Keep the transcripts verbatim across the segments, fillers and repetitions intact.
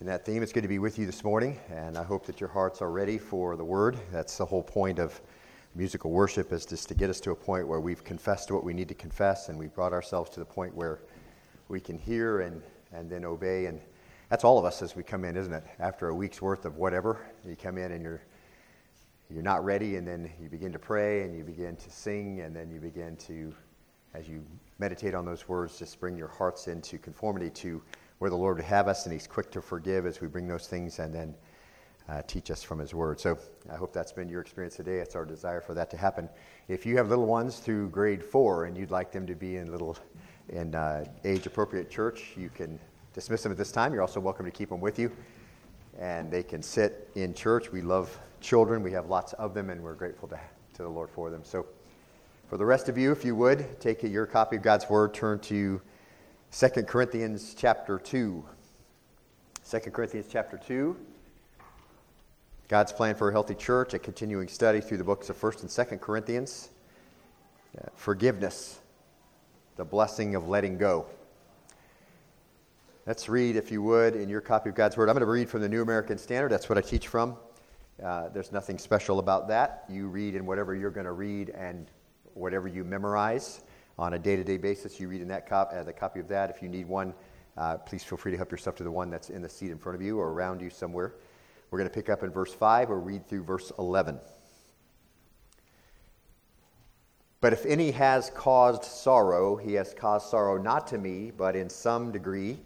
in that theme. It's good to be with you this morning, and I hope that your hearts are ready for the Word. That's the whole point of musical worship, is just to get us to a point where we've confessed what we need to confess, and we've brought ourselves to the point where we can hear and, and then obey. And that's all of us as we come in, isn't it? After a week's worth of whatever, you come in and you're you're not ready, and then you begin to pray, and you begin to sing, and then you begin to, as you meditate on those words, just bring your hearts into conformity to where the Lord would have us, and He's quick to forgive as we bring those things and then uh, teach us from His Word. So I hope that's been your experience today. It's our desire for that to happen. If you have little ones through grade four and you'd like them to be in little, in uh, age-appropriate church, you can dismiss them at this time. You're also welcome to keep them with you, and they can sit in church. We love children. We have lots of them, and we're grateful to, to the Lord for them. So for the rest of you, if you would, take your copy of God's Word, turn to Second Corinthians chapter two. Second Corinthians chapter two, God's plan for a healthy church, a continuing study through the books of First and Second Corinthians. Uh, forgiveness, the blessing of letting go. Let's read, if you would, in your copy of God's Word. I'm going to read from the New American Standard. That's what I teach from. Uh, there's nothing special about that. You read in whatever you're going to read and whatever you memorize on a day-to-day basis. You read in that cop, uh, the copy of that. If you need one, uh, please feel free to help yourself to the one that's in the seat in front of you or around you somewhere. We're going to pick up in verse five or read through verse eleven. But if any has caused sorrow, he has caused sorrow not to me, but in some degree,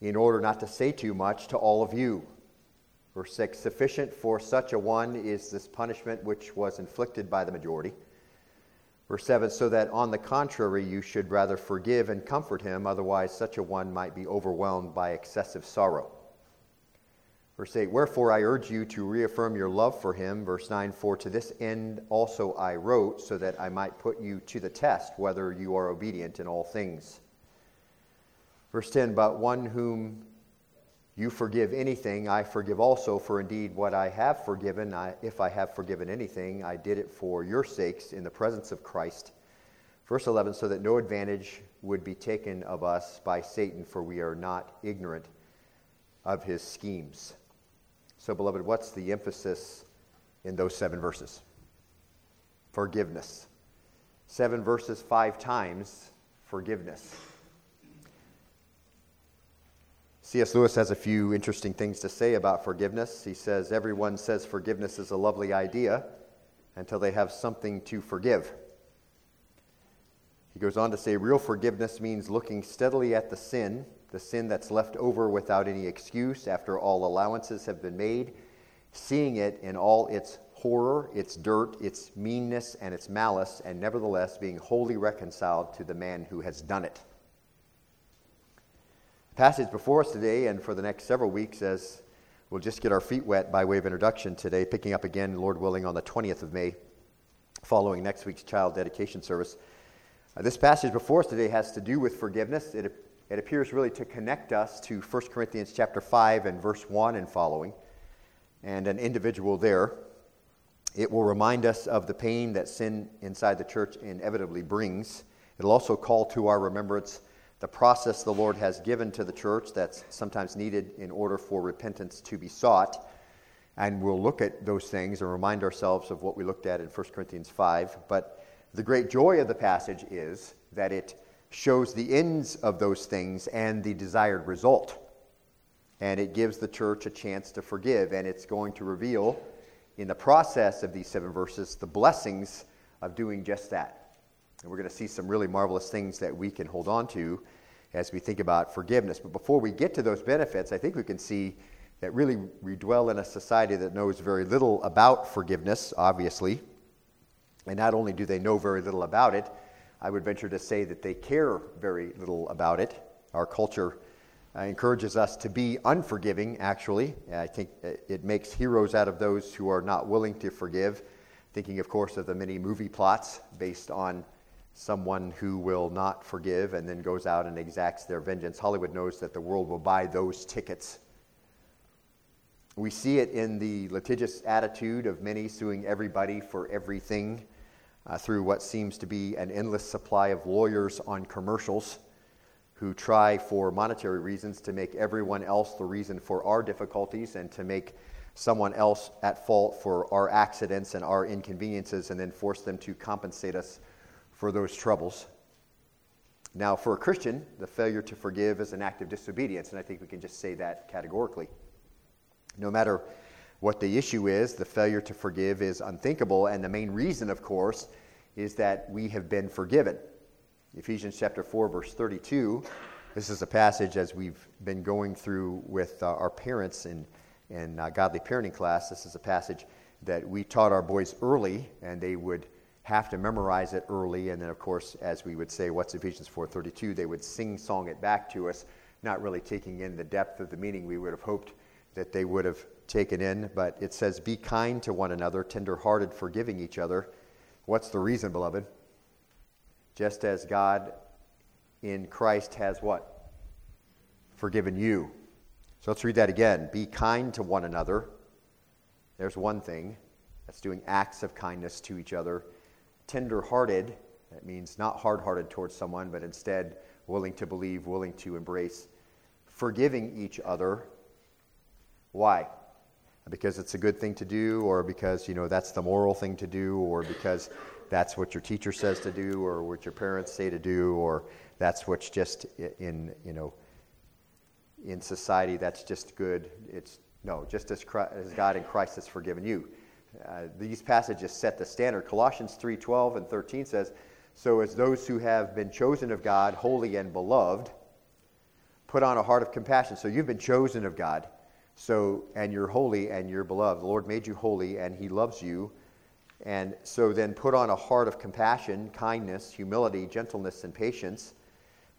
in order not to say too much to all of you. Verse six, sufficient for such a one is this punishment which was inflicted by the majority. Verse seven, so that on the contrary you should rather forgive and comfort him, otherwise such a one might be overwhelmed by excessive sorrow. Verse eight, wherefore I urge you to reaffirm your love for him. Verse nine, for to this end also I wrote, so that I might put you to the test whether you are obedient in all things. Verse ten, but one whom you forgive anything, I forgive also, for indeed what I have forgiven, I, if I have forgiven anything, I did it for your sakes in the presence of Christ. Verse eleven, so that no advantage would be taken of us by Satan, for we are not ignorant of his schemes. So, beloved, what's the emphasis in those seven verses? Forgiveness. Seven verses, five times, forgiveness. C S Lewis has a few interesting things to say about forgiveness. He says, everyone says forgiveness is a lovely idea until they have something to forgive. He goes on to say, real forgiveness means looking steadily at the sin, the sin that's left over without any excuse after all allowances have been made, seeing it in all its horror, its dirt, its meanness, and its malice, and nevertheless being wholly reconciled to the man who has done it. Passage before us today and for the next several weeks, as we'll just get our feet wet by way of introduction today, picking up again, Lord willing, on the twentieth of May, following next week's child dedication service. Uh, this passage before us today has to do with forgiveness. It, it appears really to connect us to First Corinthians chapter five and verse one and following, and an individual there. It will remind us of the pain that sin inside the church inevitably brings. It'll also call to our remembrance the process the Lord has given to the church that's sometimes needed in order for repentance to be sought. And we'll look at those things and remind ourselves of what we looked at in First Corinthians five. But the great joy of the passage is that it shows the ends of those things and the desired result. And it gives the church a chance to forgive. And it's going to reveal in the process of these seven verses the blessings of doing just that. And we're going to see some really marvelous things that we can hold on to as we think about forgiveness. But before we get to those benefits, I think we can see that really we dwell in a society that knows very little about forgiveness, obviously. And not only do they know very little about it, I would venture to say that they care very little about it. Our culture uh, encourages us to be unforgiving, actually. I think it makes heroes out of those who are not willing to forgive, thinking, of course, of the many movie plots based on someone who will not forgive and then goes out and exacts their vengeance. Hollywood knows that the world will buy those tickets. We see it in the litigious attitude of many suing everybody for everything uh, through what seems to be an endless supply of lawyers on commercials who try for monetary reasons to make everyone else the reason for our difficulties and to make someone else at fault for our accidents and our inconveniences, and then force them to compensate us for those troubles. Now, for a Christian, the failure to forgive is an act of disobedience, and I think we can just say that categorically. No matter what the issue is, the failure to forgive is unthinkable, and the main reason, of course, is that we have been forgiven. Ephesians chapter four, verse thirty-two, this is a passage as we've been going through with uh, our parents in, in uh, godly parenting class. This is a passage that we taught our boys early, and they would have to memorize it early, and then, of course, as we would say, what's Ephesians four thirty-two, they would sing-song it back to us, not really taking in the depth of the meaning we would have hoped that they would have taken in, but it says, be kind to one another, tender-hearted, forgiving each other. What's the reason, beloved? Just as God in Christ has what? Forgiven you. So let's read that again. Be kind to one another. There's one thing. That's doing acts of kindness to each other. Tender-hearted, that means not hard-hearted towards someone, but instead willing to believe, willing to embrace, forgiving each other. Why? Because it's a good thing to do, or because, you know, that's the moral thing to do, or because that's what your teacher says to do, or what your parents say to do, or that's what's just in, you know, in society, that's just good. It's, no, just as Christ, as God in Christ has forgiven you. Uh, these passages set the standard. Colossians three twelve and thirteen says, so as those who have been chosen of God, holy and beloved, put on a heart of compassion. So you've been chosen of God, so and you're holy and you're beloved. The Lord made you holy and he loves you. And so then put on a heart of compassion, kindness, humility, gentleness, and patience,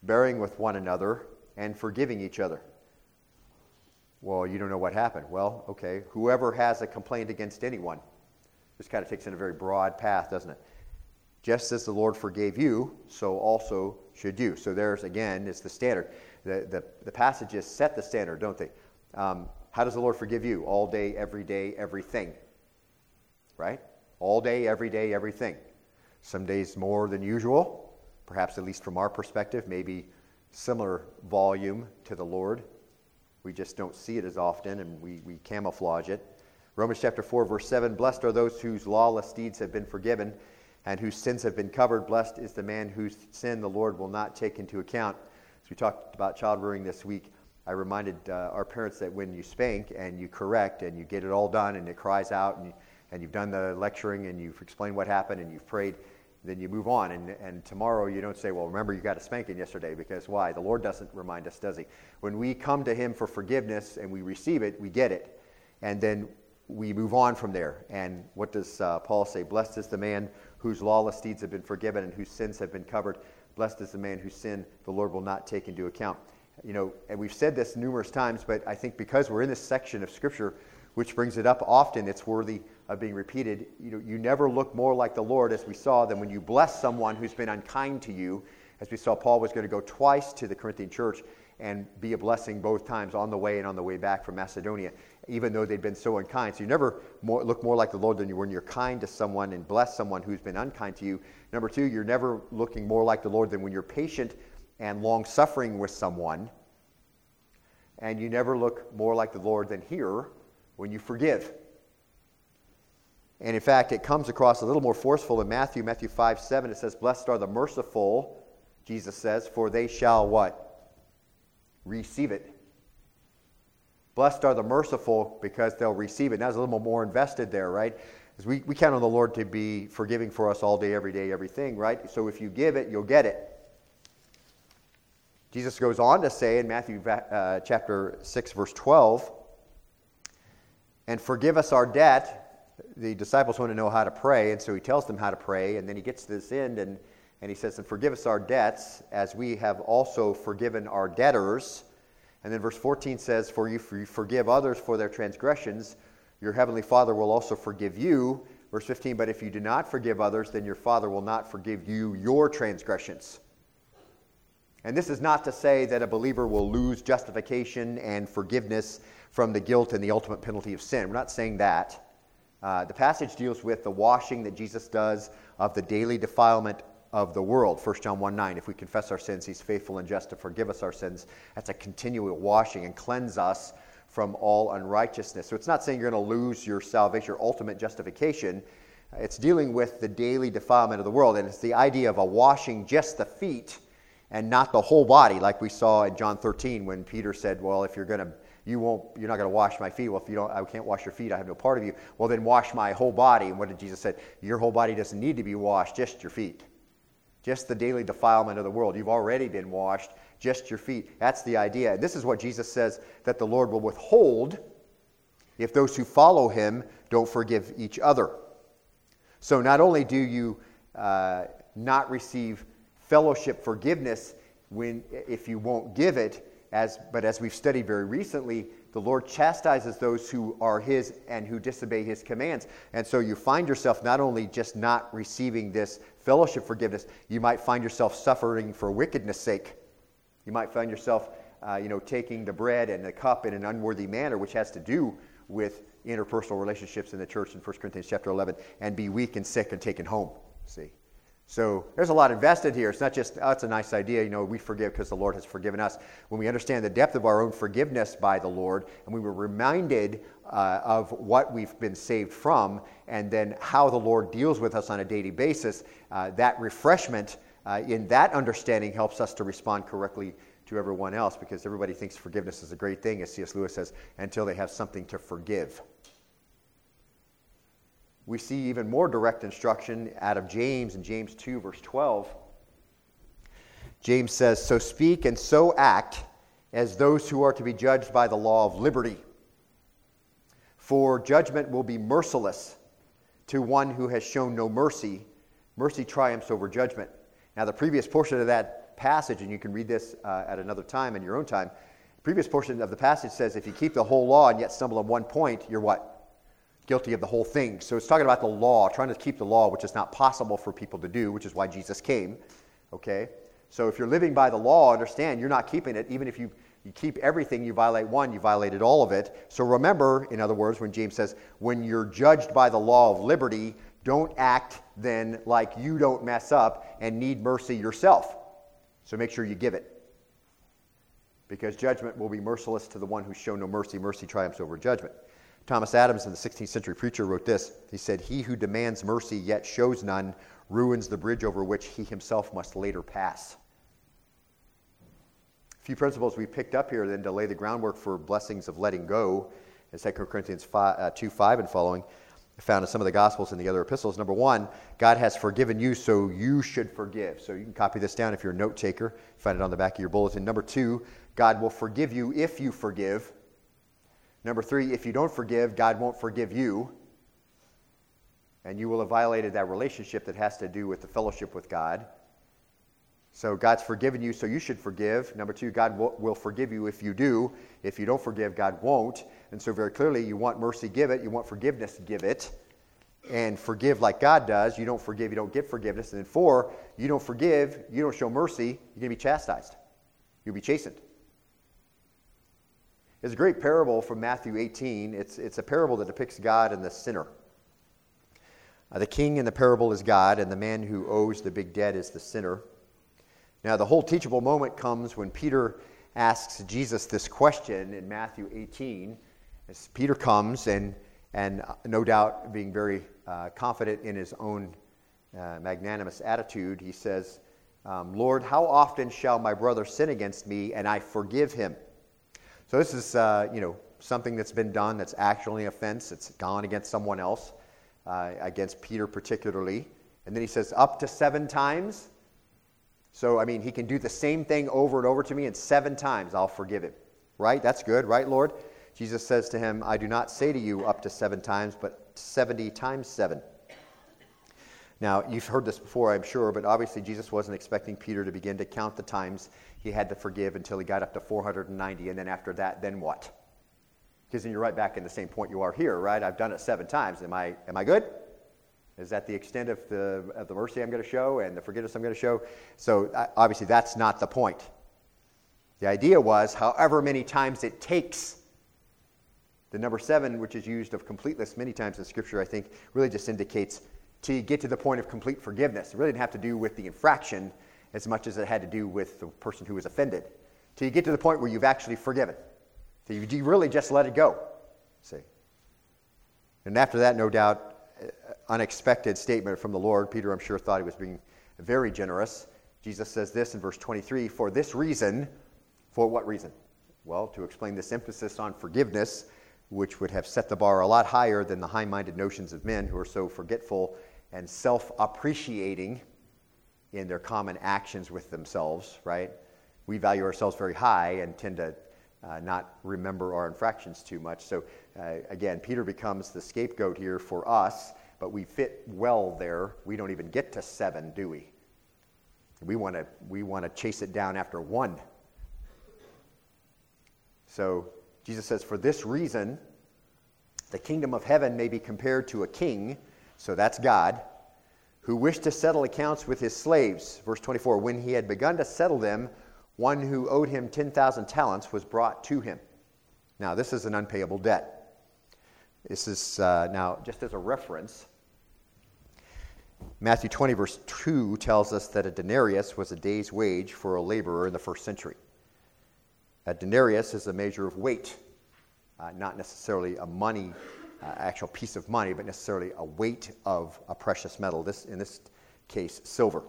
bearing with one another and forgiving each other. Well, you don't know what happened. Well, okay, whoever has a complaint against anyone, this kind of takes in a very broad path, doesn't it? Just as the Lord forgave you, so also should you. So there's, again, is the standard. The, the, the passages set the standard, don't they? Um, how does the Lord forgive you? All day, every day, everything. Right? All day, every day, everything. Some days more than usual, perhaps at least from our perspective, maybe similar volume to the Lord. We just don't see it as often, and we, we camouflage it. Romans chapter four, verse seven, blessed are those whose lawless deeds have been forgiven and whose sins have been covered. Blessed is the man whose sin the Lord will not take into account. As we talked about child-rearing this week, I reminded uh, our parents that when you spank and you correct and you get it all done and it cries out and, you, and you've done the lecturing and you've explained what happened and you've prayed, then you move on, and, and tomorrow you don't say, well, remember you got a spanking yesterday, because why? The Lord doesn't remind us, does he? When we come to him for forgiveness and we receive it, we get it, and then we move on from there. And what does uh, Paul say? Blessed is the man whose lawless deeds have been forgiven and whose sins have been covered. Blessed is the man whose sin the Lord will not take into account. You know, and we've said this numerous times, but I think because we're in this section of Scripture, which brings it up often, it's worthy of being repeated. You know, you never look more like the Lord, as we saw, than when you bless someone who's been unkind to you. As we saw, Paul was going to go twice to the Corinthian church and be a blessing both times, on the way and on the way back from Macedonia, even though they'd been so unkind. So you never more, look more like the Lord than you when you're kind to someone and bless someone who's been unkind to you. Number two, you're never looking more like the Lord than when you're patient and long-suffering with someone. And you never look more like the Lord than here when you forgive. And in fact, it comes across a little more forceful in Matthew, Matthew five seven. It says, blessed are the merciful, Jesus says, for they shall what? Receive it. Blessed are the merciful, because they'll receive it. Now, there's a little more invested there, right? Because we, we count on the Lord to be forgiving for us all day, every day, everything, right? So if you give it, you'll get it. Jesus goes on to say in Matthew uh, chapter six, verse twelve, and forgive us our debt. The disciples want to know how to pray, and so he tells them how to pray, and then he gets to this end, and, and he says, and forgive us our debts, as we have also forgiven our debtors. And then verse fourteen says, for you, for you forgive others for their transgressions, your heavenly Father will also forgive you. Verse fifteen, but if you do not forgive others, then your Father will not forgive you your transgressions. And this is not to say that a believer will lose justification and forgiveness from the guilt and the ultimate penalty of sin. We're not saying that. Uh, the passage deals with the washing that Jesus does of the daily defilement of the world. First John one nine, if we confess our sins, he's faithful and just to forgive us our sins. That's a continual washing and cleanse us from all unrighteousness. So it's not saying you're going to lose your salvation, your ultimate justification. It's dealing with the daily defilement of the world, and it's the idea of a washing just the feet and not the whole body, like we saw in John thirteen when Peter said, well, if you're going to, you won't, you're not going to wash my feet. Well, if you don't, I can't wash your feet, I have no part of you. Well, then wash my whole body. And what did Jesus say? Your whole body doesn't need to be washed, just your feet. Just the daily defilement of the world. You've already been washed, just your feet. That's the idea. And this is what Jesus says that the Lord will withhold if those who follow him don't forgive each other. So not only do you uh, not receive fellowship forgiveness when if you won't give it, as but as we've studied very recently, the Lord chastises those who are his and who disobey his commands. And so you find yourself not only just not receiving this fellowship forgiveness, you might find yourself suffering for wickedness' sake. You might find yourself uh, you know, taking the bread and the cup in an unworthy manner, which has to do with interpersonal relationships in the church in First Corinthians chapter eleven, and be weak and sick and taken home. See, so there's a lot invested here. It's not just, oh, it's a nice idea, you know, we forgive because the Lord has forgiven us. When we understand the depth of our own forgiveness by the Lord, and we were reminded uh, of what we've been saved from, and then how the Lord deals with us on a daily basis, uh, that refreshment uh, in that understanding helps us to respond correctly to everyone else, because everybody thinks forgiveness is a great thing, as C S Lewis says, until they have something to forgive. We see even more direct instruction out of James in James two, verse twelve. James says, so speak and so act as those who are to be judged by the law of liberty. For judgment will be merciless to one who has shown no mercy. Mercy triumphs over judgment. Now, the previous portion of that passage, and you can read this uh, at another time in your own time, the previous portion of the passage says, if you keep the whole law and yet stumble on one point, you're what? Guilty of the whole thing. So it's talking about the law, trying to keep the law, which is not possible for people to do, which is why Jesus came. Okay? So if you're living by the law, understand you're not keeping it. Even if you, you keep everything, you violate one, you violated all of it. So remember, in other words, when James says, when you're judged by the law of liberty, don't act then like you don't mess up and need mercy yourself. So make sure you give it. Because judgment will be merciless to the one who shows no mercy. Mercy triumphs over judgment. Thomas Adams, in the sixteenth century preacher, wrote this. He said, he who demands mercy yet shows none ruins the bridge over which he himself must later pass. A few principles we picked up here then to lay the groundwork for blessings of letting go, as Second Corinthians two five and following, found in some of the Gospels and the other epistles. Number one, God has forgiven you, so you should forgive. So you can copy this down if you're a note taker. Find it on the back of your bulletin. Number two, God will forgive you if you forgive. Number three, if you don't forgive, God won't forgive you. And you will have violated that relationship that has to do with the fellowship with God. So God's forgiven you, so you should forgive. Number two, God w- will forgive you if you do. If you don't forgive, God won't. And so very clearly, you want mercy, give it. You want forgiveness, give it. And forgive like God does. You don't forgive, you don't get forgiveness. And then four, you don't forgive, you don't show mercy, you're going to be chastised. You'll be chastened. It's a great parable from Matthew eighteen. It's, it's a parable that depicts God and the sinner. Uh, the king in the parable is God, and the man who owes the big debt is the sinner. Now, the whole teachable moment comes when Peter asks Jesus this question in Matthew eighteen. As Peter comes, and, and no doubt being very uh, confident in his own uh, magnanimous attitude, he says, um, Lord, how often shall my brother sin against me, and I forgive him? So this is, uh, you know, something that's been done that's actually an offense. It's gone against someone else, uh, against Peter particularly. And then he says, up to seven times. So, I mean, he can do the same thing over and over to me, and seven times I'll forgive him. Right? That's good, right, Lord? Jesus says to him, I do not say to you up to seven times, but seventy times seven. Now, you've heard this before, I'm sure, but obviously Jesus wasn't expecting Peter to begin to count the times he had to forgive until he got up to four hundred ninety, and then after that, then what? Because then you're right back in the same point you are here, right? I've done it seven times. Am I am I good? Is that the extent of the of the mercy I'm going to show and the forgiveness I'm going to show? So obviously that's not the point. The idea was, however many times it takes. The number seven, which is used of completeness many times in Scripture, I think, really just indicates to get to the point of complete forgiveness. It really didn't have to do with the infraction as much as it had to do with the person who was offended. Till you get to the point where you've actually forgiven. So you, you really just let it go. See? And after that, no doubt, unexpected statement from the Lord. Peter, I'm sure, thought he was being very generous. Jesus says this in verse twenty-three, for this reason, for what reason? Well, to explain this emphasis on forgiveness, which would have set the bar a lot higher than the high-minded notions of men who are so forgetful and self-appreciating in their common actions with themselves, right? We value ourselves very high and tend to uh, not remember our infractions too much. So uh, again, Peter becomes the scapegoat here for us, but we fit well there. We don't even get to seven, do we? We want to we want to chase it down after one. So Jesus says, for this reason, the kingdom of heaven may be compared to a king, so that's God, who wished to settle accounts with his slaves. Verse twenty-four, when he had begun to settle them, one who owed him ten thousand talents was brought to him. Now, this is an unpayable debt. This is, uh, now, just as a reference, Matthew twenty, verse two tells us that a denarius was a day's wage for a laborer in the first century. A denarius is a measure of weight, uh, not necessarily a money, uh, actual piece of money, but necessarily a weight of a precious metal, This in this case, silver.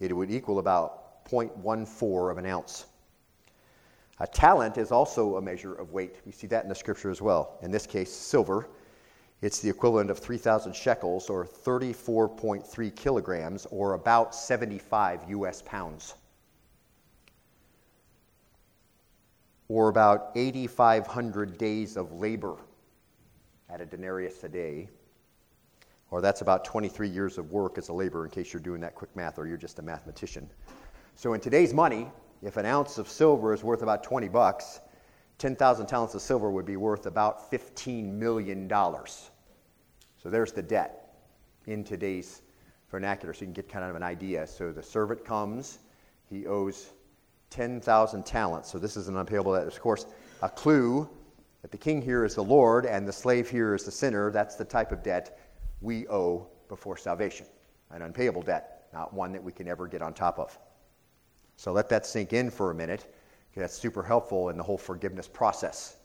It would equal about zero point one four of an ounce. A talent is also a measure of weight. We see that in the scripture as well. In this case, silver. It's the equivalent of three thousand shekels or thirty-four point three kilograms or about seventy-five U S pounds. Or about eighty-five hundred days of labor at a denarius a day. Or that's about twenty-three years of work as a laborer in case you're doing that quick math or you're just a mathematician. So in today's money, if an ounce of silver is worth about twenty bucks, ten thousand talents of silver would be worth about fifteen million dollars. So there's the debt in today's vernacular, so you can get kind of an idea. So the servant comes, he owes ten thousand talents. So this is an unpayable debt. Of course, a clue that the king here is the Lord and the slave here is the sinner. That's the type of debt we owe before salvation, an unpayable debt, not one that we can ever get on top of. So let that sink in for a minute, because that's super helpful in the whole forgiveness process.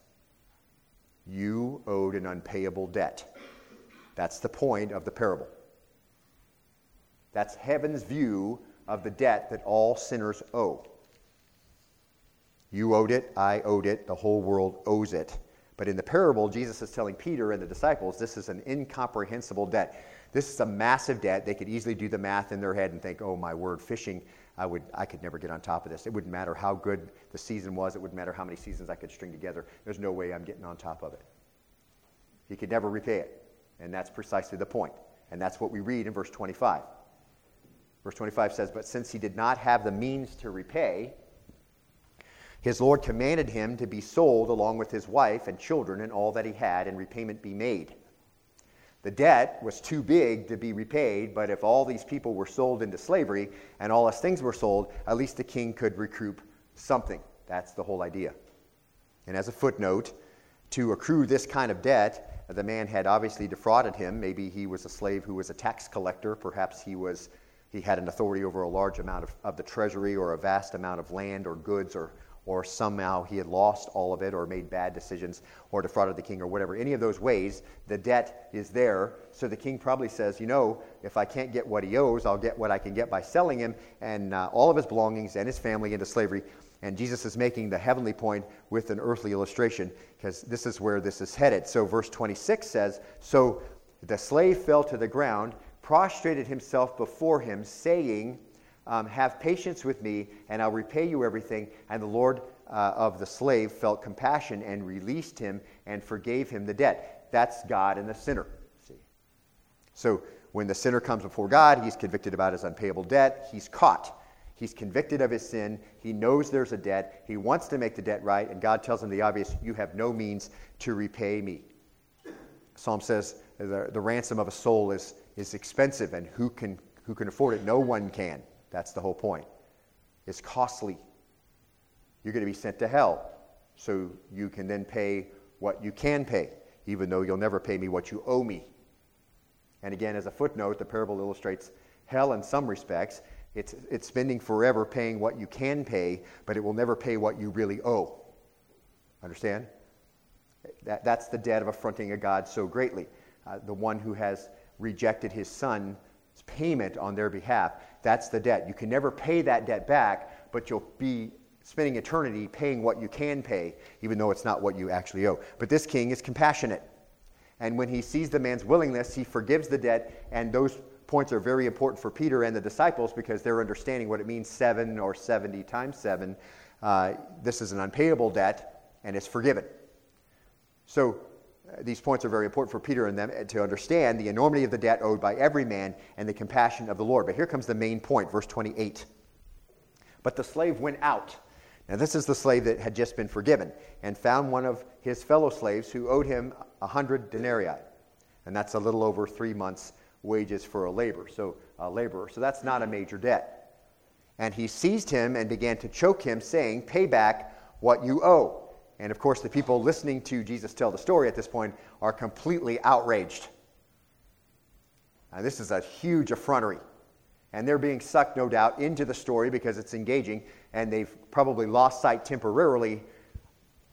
You owed an unpayable debt. That's the point of the parable. That's heaven's view of the debt that all sinners owe. You owed it, I owed it, the whole world owes it. But in the parable, Jesus is telling Peter and the disciples, this is an incomprehensible debt. This is a massive debt. They could easily do the math in their head and think, oh my word, fishing, I would, I could never get on top of this. It wouldn't matter how good the season was. It wouldn't matter how many seasons I could string together. There's no way I'm getting on top of it. He could never repay it. And that's precisely the point. And that's what we read in verse twenty-five. Verse twenty-five says, but since he did not have the means to repay, his Lord commanded him to be sold along with his wife and children and all that he had, and repayment be made. The debt was too big to be repaid, but if all these people were sold into slavery and all these things were sold, at least the king could recoup something. That's the whole idea. And as a footnote, to accrue this kind of debt, the man had obviously defrauded him. Maybe he was a slave who was a tax collector. Perhaps he was he had an authority over a large amount of, of the treasury or a vast amount of land or goods or or somehow he had lost all of it or made bad decisions or defrauded the king or whatever. Any of those ways, the debt is there. So the king probably says, you know, if I can't get what he owes, I'll get what I can get by selling him and uh, all of his belongings and his family into slavery. And Jesus is making the heavenly point with an earthly illustration because this is where this is headed. So verse twenty-six says, so the slave fell to the ground, prostrated himself before him, saying, Um, have patience with me, and I'll repay you everything. And the Lord uh, of the slave felt compassion and released him and forgave him the debt. That's God and the sinner. See? So when the sinner comes before God, he's convicted about his unpayable debt. He's caught. He's convicted of his sin. He knows there's a debt. He wants to make the debt right, and God tells him the obvious, you have no means to repay me. Psalm says the, the ransom of a soul is, is expensive, and who can, who can afford it? No one can. That's the whole point. It's costly. You're going to be sent to hell, so you can then pay what you can pay, even though you'll never pay me what you owe me. And again, as a footnote, the parable illustrates hell in some respects. It's, it's spending forever paying what you can pay, but it will never pay what you really owe. Understand? That, that's the debt of affronting a God so greatly. Uh, the one who has rejected his son's payment on their behalf, that's the debt. You can never pay that debt back, but you'll be spending eternity paying what you can pay, even though it's not what you actually owe. But this king is compassionate. And when he sees the man's willingness, he forgives the debt. And those points are very important for Peter and the disciples because they're understanding what it means, seven or seventy times seven. Uh, this is an unpayable debt, and it's forgiven. So uh, these points are very important for Peter and them to understand the enormity of the debt owed by every man and the compassion of the Lord. But here comes the main point, verse twenty-eight. But the slave went out. Now this is the slave that had just been forgiven and found one of his fellow slaves who owed him a hundred denarii. And that's a little over three months' wages for a laborer. So a laborer. So that's not a major debt. And he seized him and began to choke him, saying, "Pay back what you owe." And of course, the people listening to Jesus tell the story at this point are completely outraged. And this is a huge effrontery. And they're being sucked, no doubt, into the story because it's engaging, and they've probably lost sight temporarily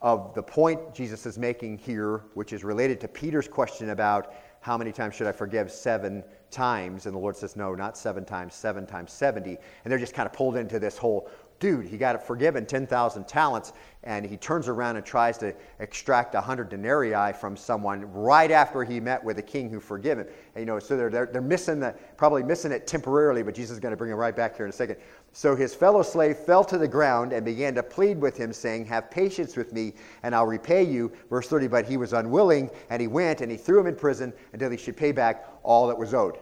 of the point Jesus is making here, which is related to Peter's question about how many times should I forgive? Seven times. And the Lord says, no, not seven times, seven times seventy. And they're just kind of pulled into this whole, dude, he got it forgiven, ten thousand talents, and he turns around and tries to extract one hundred denarii from someone right after he met with a king who forgave him. And, you know, so they're, they're, they're missing the, probably missing it temporarily, but Jesus is going to bring him right back here in a second. So his fellow slave fell to the ground and began to plead with him, saying, "Have patience with me, and I'll repay you." Verse thirty, but he was unwilling, and he went, and he threw him in prison until he should pay back all that was owed.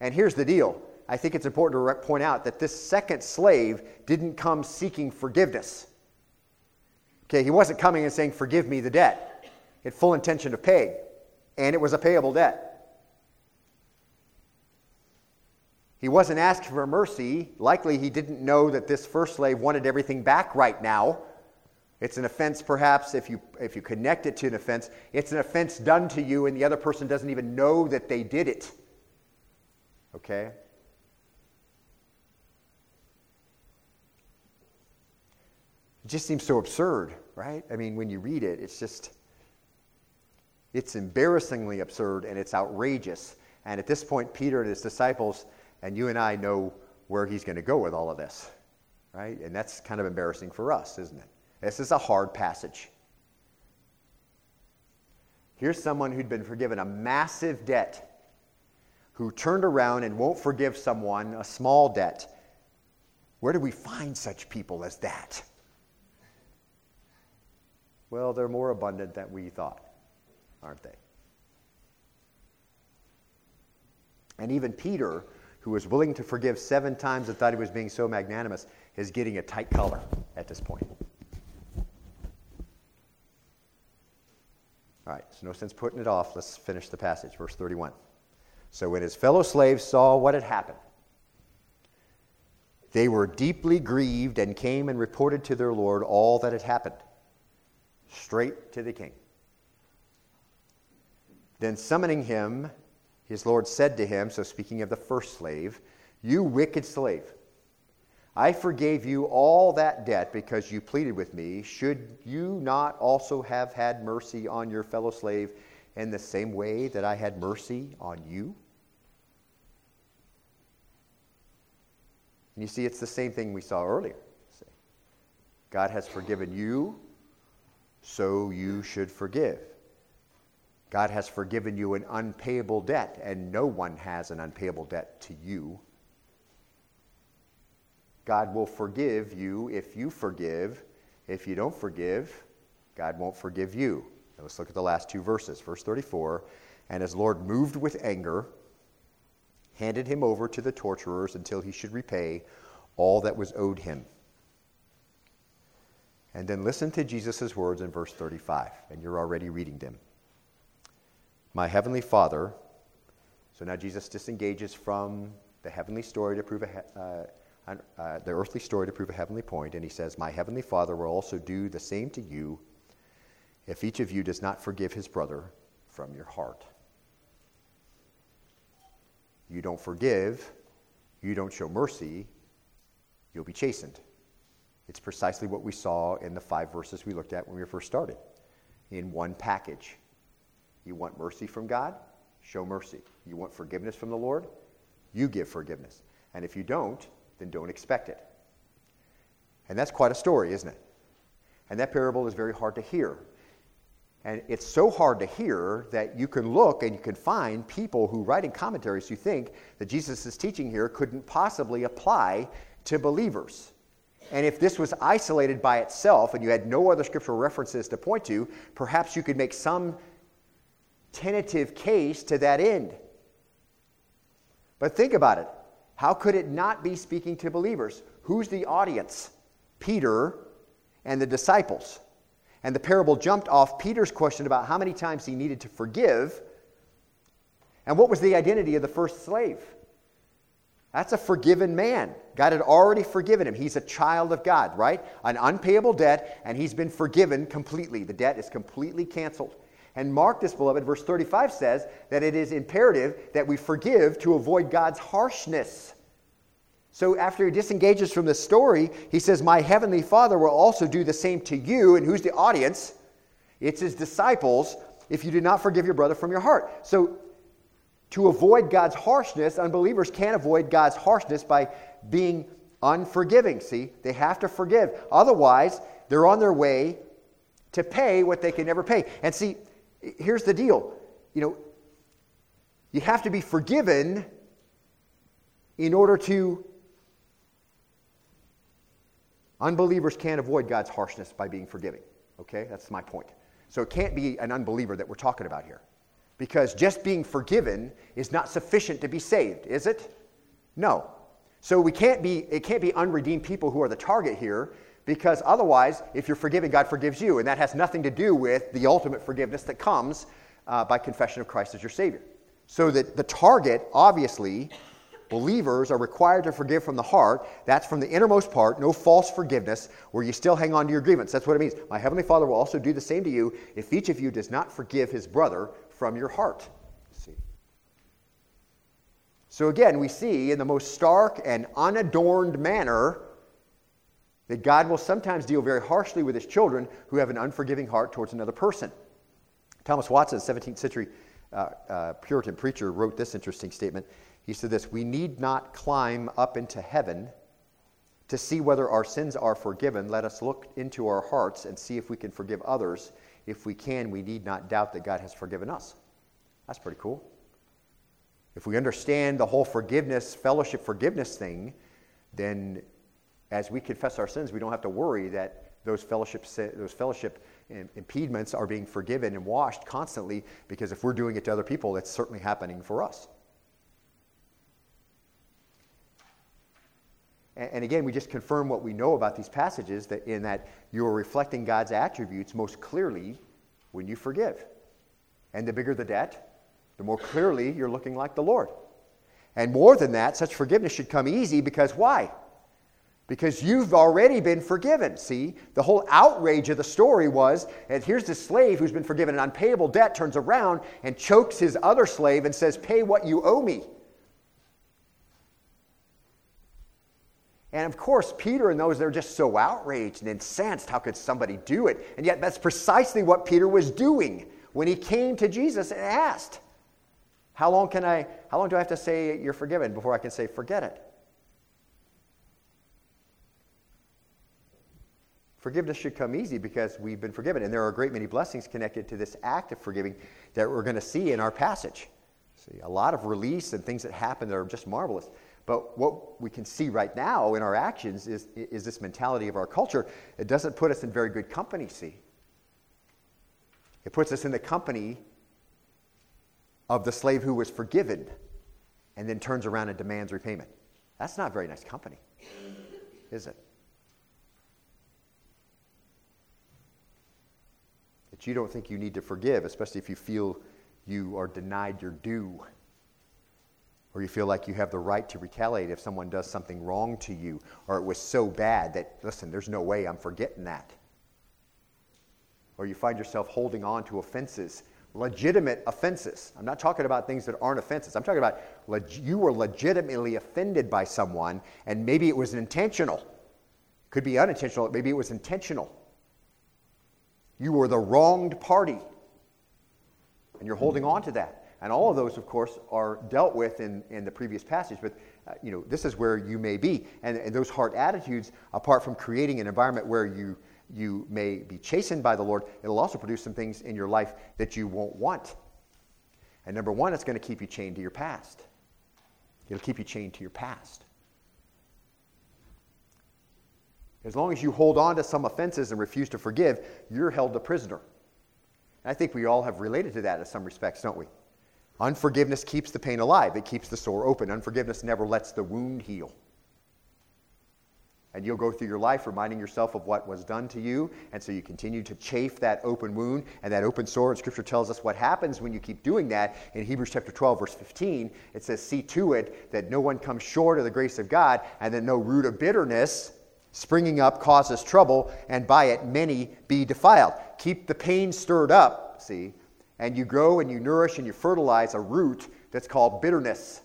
And here's the deal. I think it's important to point out that this second slave didn't come seeking forgiveness. Okay, he wasn't coming and saying, "Forgive me the debt." He had full intention of paying, and it was a payable debt. He wasn't asking for mercy. Likely he didn't know that this first slave wanted everything back right now. It's an offense, perhaps, if you if you connect it to an offense. It's an offense done to you, and the other person doesn't even know that they did it. Okay? It just seems so absurd, right? I mean, when you read it, it's just, it's embarrassingly absurd and it's outrageous. And at this point, Peter and his disciples, and you and I know where he's going to go with all of this, right? And that's kind of embarrassing for us, isn't it? This is a hard passage. Here's someone who'd been forgiven a massive debt, who turned around and won't forgive someone a small debt. Where do we find such people as that? Well, they're more abundant than we thought, aren't they? And even Peter, who was willing to forgive seven times and thought he was being so magnanimous, is getting a tight collar at this point. All right, so no sense putting it off. Let's finish the passage, verse thirty-one. So when his fellow slaves saw what had happened, they were deeply grieved and came and reported to their Lord all that had happened. Straight to the king. Then summoning him, his Lord said to him, so speaking of the first slave, "You wicked slave, I forgave you all that debt because you pleaded with me. Should you not also have had mercy on your fellow slave in the same way that I had mercy on you?" And you see, it's the same thing we saw earlier. God has forgiven you, so you should forgive. God has forgiven you an unpayable debt, and no one has an unpayable debt to you. God will forgive you if you forgive. If you don't forgive, God won't forgive you. Now let's look at the last two verses. Verse thirty-four, and his Lord, moved with anger, handed him over to the torturers until he should repay all that was owed him. And then listen to Jesus' words in verse thirty-five, and you're already reading them. "My heavenly Father," so now Jesus disengages from the heavenly story to prove a, uh, uh, the earthly story to prove a heavenly point, and he says, "My heavenly Father will also do the same to you if each of you does not forgive his brother from your heart. You don't forgive, you don't show mercy, you'll be chastened. It's precisely what we saw in the five verses we looked at when we first started, in one package. You want mercy from God? Show mercy. You want forgiveness from the Lord? You give forgiveness. And if you don't, then don't expect it. And that's quite a story, isn't it? And that parable is very hard to hear. And it's so hard to hear that you can look and you can find people who write in commentaries who think that Jesus' teaching here couldn't possibly apply to believers. And if this was isolated by itself and you had no other scriptural references to point to, perhaps you could make some tentative case to that end. But think about it. How could it not be speaking to believers? Who's the audience? Peter and the disciples. And the parable jumped off Peter's question about how many times he needed to forgive. And what was the identity of the first slave? That's a forgiven man. God had already forgiven him. He's a child of God, right? An unpayable debt, and he's been forgiven completely. The debt is completely canceled. And Mark, this beloved, verse thirty-five says that it is imperative that we forgive to avoid God's harshness. So after he disengages from the story, he says, my heavenly Father will also do the same to you. And who's the audience? It's his disciples, if you do not forgive your brother from your heart. So to avoid God's harshness, unbelievers can't avoid God's harshness by being unforgiving. See, they have to forgive. Otherwise, they're on their way to pay what they can never pay. And see, here's the deal. You know, you have to be forgiven in order to... Unbelievers can't avoid God's harshness by being forgiving. Okay? That's my point. So it can't be an unbeliever that we're talking about here. Because just being forgiven is not sufficient to be saved, is it? No. So we can't be, it can't be unredeemed people who are the target here, because otherwise, if you're forgiven, God forgives you. And that has nothing to do with the ultimate forgiveness that comes uh, by confession of Christ as your Savior. So that the target, obviously, believers are required to forgive from the heart. That's from the innermost part, no false forgiveness, where you still hang on to your grievance. That's what it means. My heavenly Father will also do the same to you if each of you does not forgive his brother from your heart. See. So again, we see in the most stark and unadorned manner that God will sometimes deal very harshly with his children who have an unforgiving heart towards another person. Thomas Watson, seventeenth century uh, uh, Puritan preacher, wrote this interesting statement. He said this, "We need not climb up into heaven to see whether our sins are forgiven. Let us look into our hearts and see if we can forgive others. If we can, we need not doubt that God has forgiven us." That's pretty cool. If we understand the whole forgiveness, fellowship forgiveness thing, then as we confess our sins, we don't have to worry that those fellowship those fellowship impediments are being forgiven and washed constantly, because if we're doing it to other people, that's certainly happening for us. And again, we just confirm what we know about these passages, that in that you are reflecting God's attributes most clearly when you forgive. And the bigger the debt, the more clearly you're looking like the Lord. And more than that, such forgiveness should come easy, because why? Because you've already been forgiven, see? The whole outrage of the story was, and here's this slave who's been forgiven an unpayable debt, turns around and chokes his other slave and says, "Pay what you owe me." And of course, Peter and those, they're just so outraged and incensed. How could somebody do it? And yet that's precisely what Peter was doing when he came to Jesus and asked, How long can I, how long do I have to say you're forgiven before I can say forget it? Forgiveness should come easy because we've been forgiven. And there are a great many blessings connected to this act of forgiving that we're going to see in our passage. See, a lot of release and things that happen that are just marvelous. But what we can see right now in our actions is, is this mentality of our culture. It doesn't put us in very good company, see. It puts us in the company of the slave who was forgiven and then turns around and demands repayment. That's not very nice company, is it? That you don't think you need to forgive, especially if you feel you are denied your due, or you feel like you have the right to retaliate if someone does something wrong to you, or it was so bad that, listen, there's no way I'm forgetting that. Or you find yourself holding on to offenses legitimate offenses. I'm not talking about things that aren't offenses. I'm talking about leg- you were legitimately offended by someone, and maybe it was intentional. Could be unintentional. Maybe it was intentional. You were the wronged party, and you're holding on to that. And all of those, of course, are dealt with in, in the previous passage, but uh, you know, this is where you may be. And, and those hard attitudes, apart from creating an environment where you you may be chastened by the Lord, it'll also produce some things in your life that you won't want. And number one, it's going to keep you chained to your past. It'll keep you chained to your past. As long as you hold on to some offenses and refuse to forgive, you're held a prisoner. And I think we all have related to that in some respects, don't we? Unforgiveness keeps the pain alive. It keeps the sore open. Unforgiveness never lets the wound heal. And you'll go through your life reminding yourself of what was done to you, and so you continue to chafe that open wound and that open sore. And Scripture tells us what happens when you keep doing that. In Hebrews chapter twelve, verse fifteen, it says, "See to it that no one comes short of the grace of God, and that no root of bitterness springing up causes trouble, and by it many be defiled." Keep the pain stirred up, see, and you grow and you nourish and you fertilize a root that's called bitterness.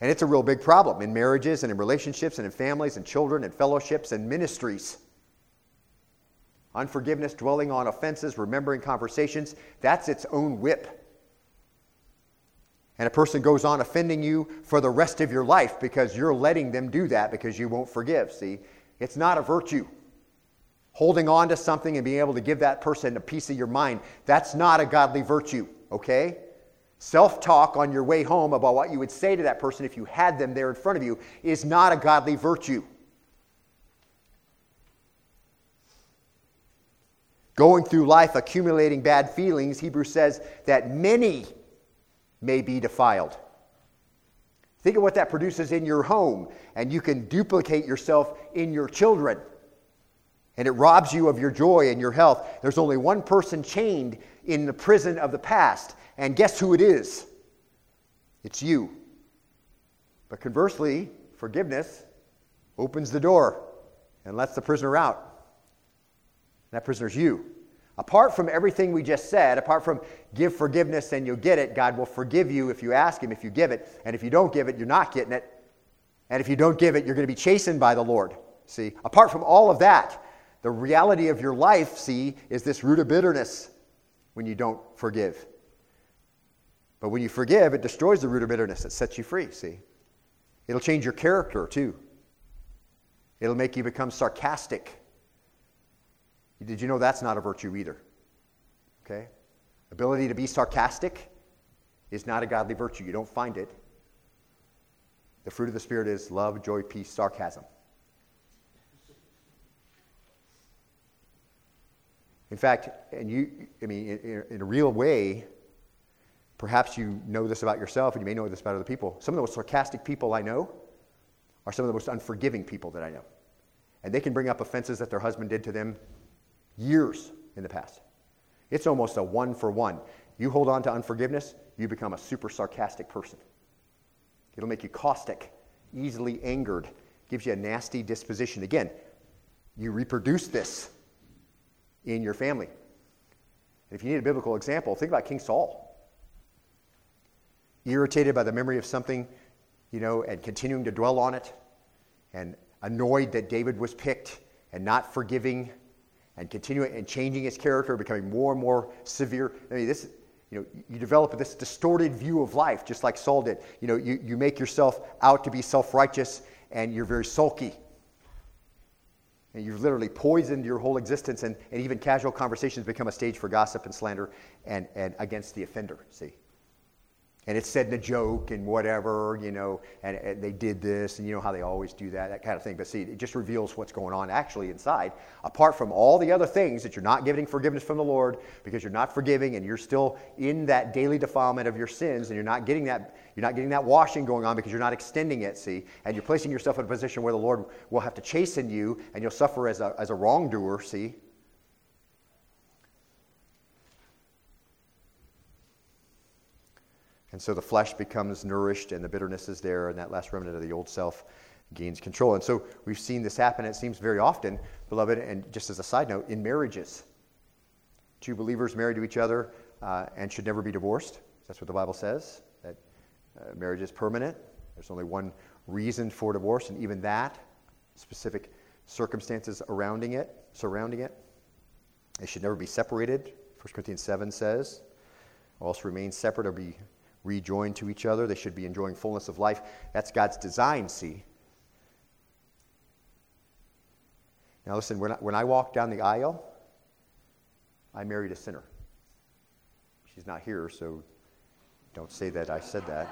And it's a real big problem in marriages and in relationships and in families and children and fellowships and ministries. Unforgiveness, dwelling on offenses, remembering conversations, that's its own whip. And a person goes on offending you for the rest of your life because you're letting them do that because you won't forgive, see? It's not a virtue. Holding on to something and being able to give that person a piece of your mind, that's not a godly virtue, okay? Self-talk on your way home about what you would say to that person if you had them there in front of you is not a godly virtue. Going through life accumulating bad feelings, Hebrews says that many may be defiled. Think of what that produces in your home, and you can duplicate yourself in your children. And it robs you of your joy and your health. There's only one person chained in the prison of the past. And guess who it is? It's you. But conversely, forgiveness opens the door and lets the prisoner out. And that prisoner's you. Apart from everything we just said, apart from give forgiveness and you'll get it, God will forgive you if you ask Him, if you give it. And if you don't give it, you're not getting it. And if you don't give it, you're going to be chastened by the Lord. See, apart from all of that, the reality of your life, see, is this root of bitterness when you don't forgive. But when you forgive, it destroys the root of bitterness. It sets you free, see. It'll change your character, too. It'll make you become sarcastic. Did you know that's not a virtue either? Okay? Ability to be sarcastic is not a godly virtue. You don't find it. The fruit of the Spirit is love, joy, peace, sarcasm. In fact, and you, I mean, in, in a real way, perhaps you know this about yourself, and you may know this about other people. Some of the most sarcastic people I know are some of the most unforgiving people that I know. And they can bring up offenses that their husband did to them years in the past. It's almost a one-for-one. You hold on to unforgiveness, you become a super sarcastic person. It'll make you caustic, easily angered, gives you a nasty disposition. Again, you reproduce this in your family. And if you need a biblical example, think about King Saul. Irritated by the memory of something, you know, and continuing to dwell on it, and annoyed that David was picked, and not forgiving, and continuing and changing his character, becoming more and more severe. I mean, this, you know, you develop this distorted view of life, just like Saul did. You know, you, you make yourself out to be self-righteous, and you're very sulky. And you've literally poisoned your whole existence, and, and even casual conversations become a stage for gossip and slander and, and against the offender, see? And it's said in a joke and whatever, you know, and, and they did this, and you know how they always do that, that kind of thing. But see, it just reveals what's going on actually inside, apart from all the other things that you're not getting forgiveness from the Lord because you're not forgiving and you're still in that daily defilement of your sins, and you're not getting that, you're not getting that washing going on because you're not extending it, see, and you're placing yourself in a position where the Lord will have to chasten you and you'll suffer as a, as a wrongdoer, see. And so the flesh becomes nourished and the bitterness is there, and that last remnant of the old self gains control. And so we've seen this happen, it seems, very often, beloved, and just as a side note, in marriages. Two believers married to each other, uh, and should never be divorced. That's what the Bible says, that uh, marriage is permanent. There's only one reason for divorce, and even that, specific circumstances surrounding it, surrounding it. It should never be separated. First Corinthians seven says, also remain separate or be rejoined to each other. They should be enjoying fullness of life. That's God's design, see? Now listen, when I, when I walk down the aisle, I married a sinner. She's not here, so don't say that I said that.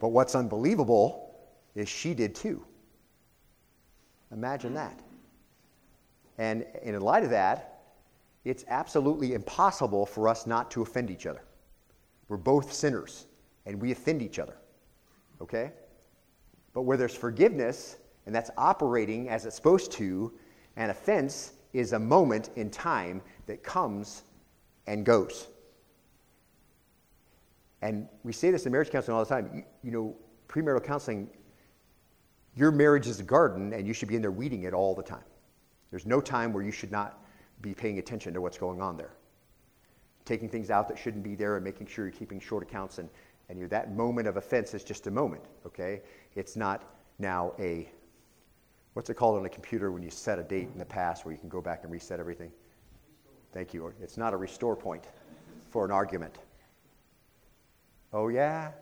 But what's unbelievable is she did too. Imagine that. And, and in light of that, it's absolutely impossible for us not to offend each other. We're both sinners, and we offend each other, okay? But where there's forgiveness, and that's operating as it's supposed to, and offense is a moment in time that comes and goes. And we say this in marriage counseling all the time. You, you know, premarital counseling, your marriage is a garden, and you should be in there weeding it all the time. There's no time where you should not be paying attention to what's going on there, taking things out that shouldn't be there and making sure you're keeping short accounts. And, and you're, that moment of offense is just a moment, okay? It's not now a... What's it called on a computer when you set a date in the past where you can go back and reset everything? Thank you. It's not a restore point for an argument. Oh, yeah?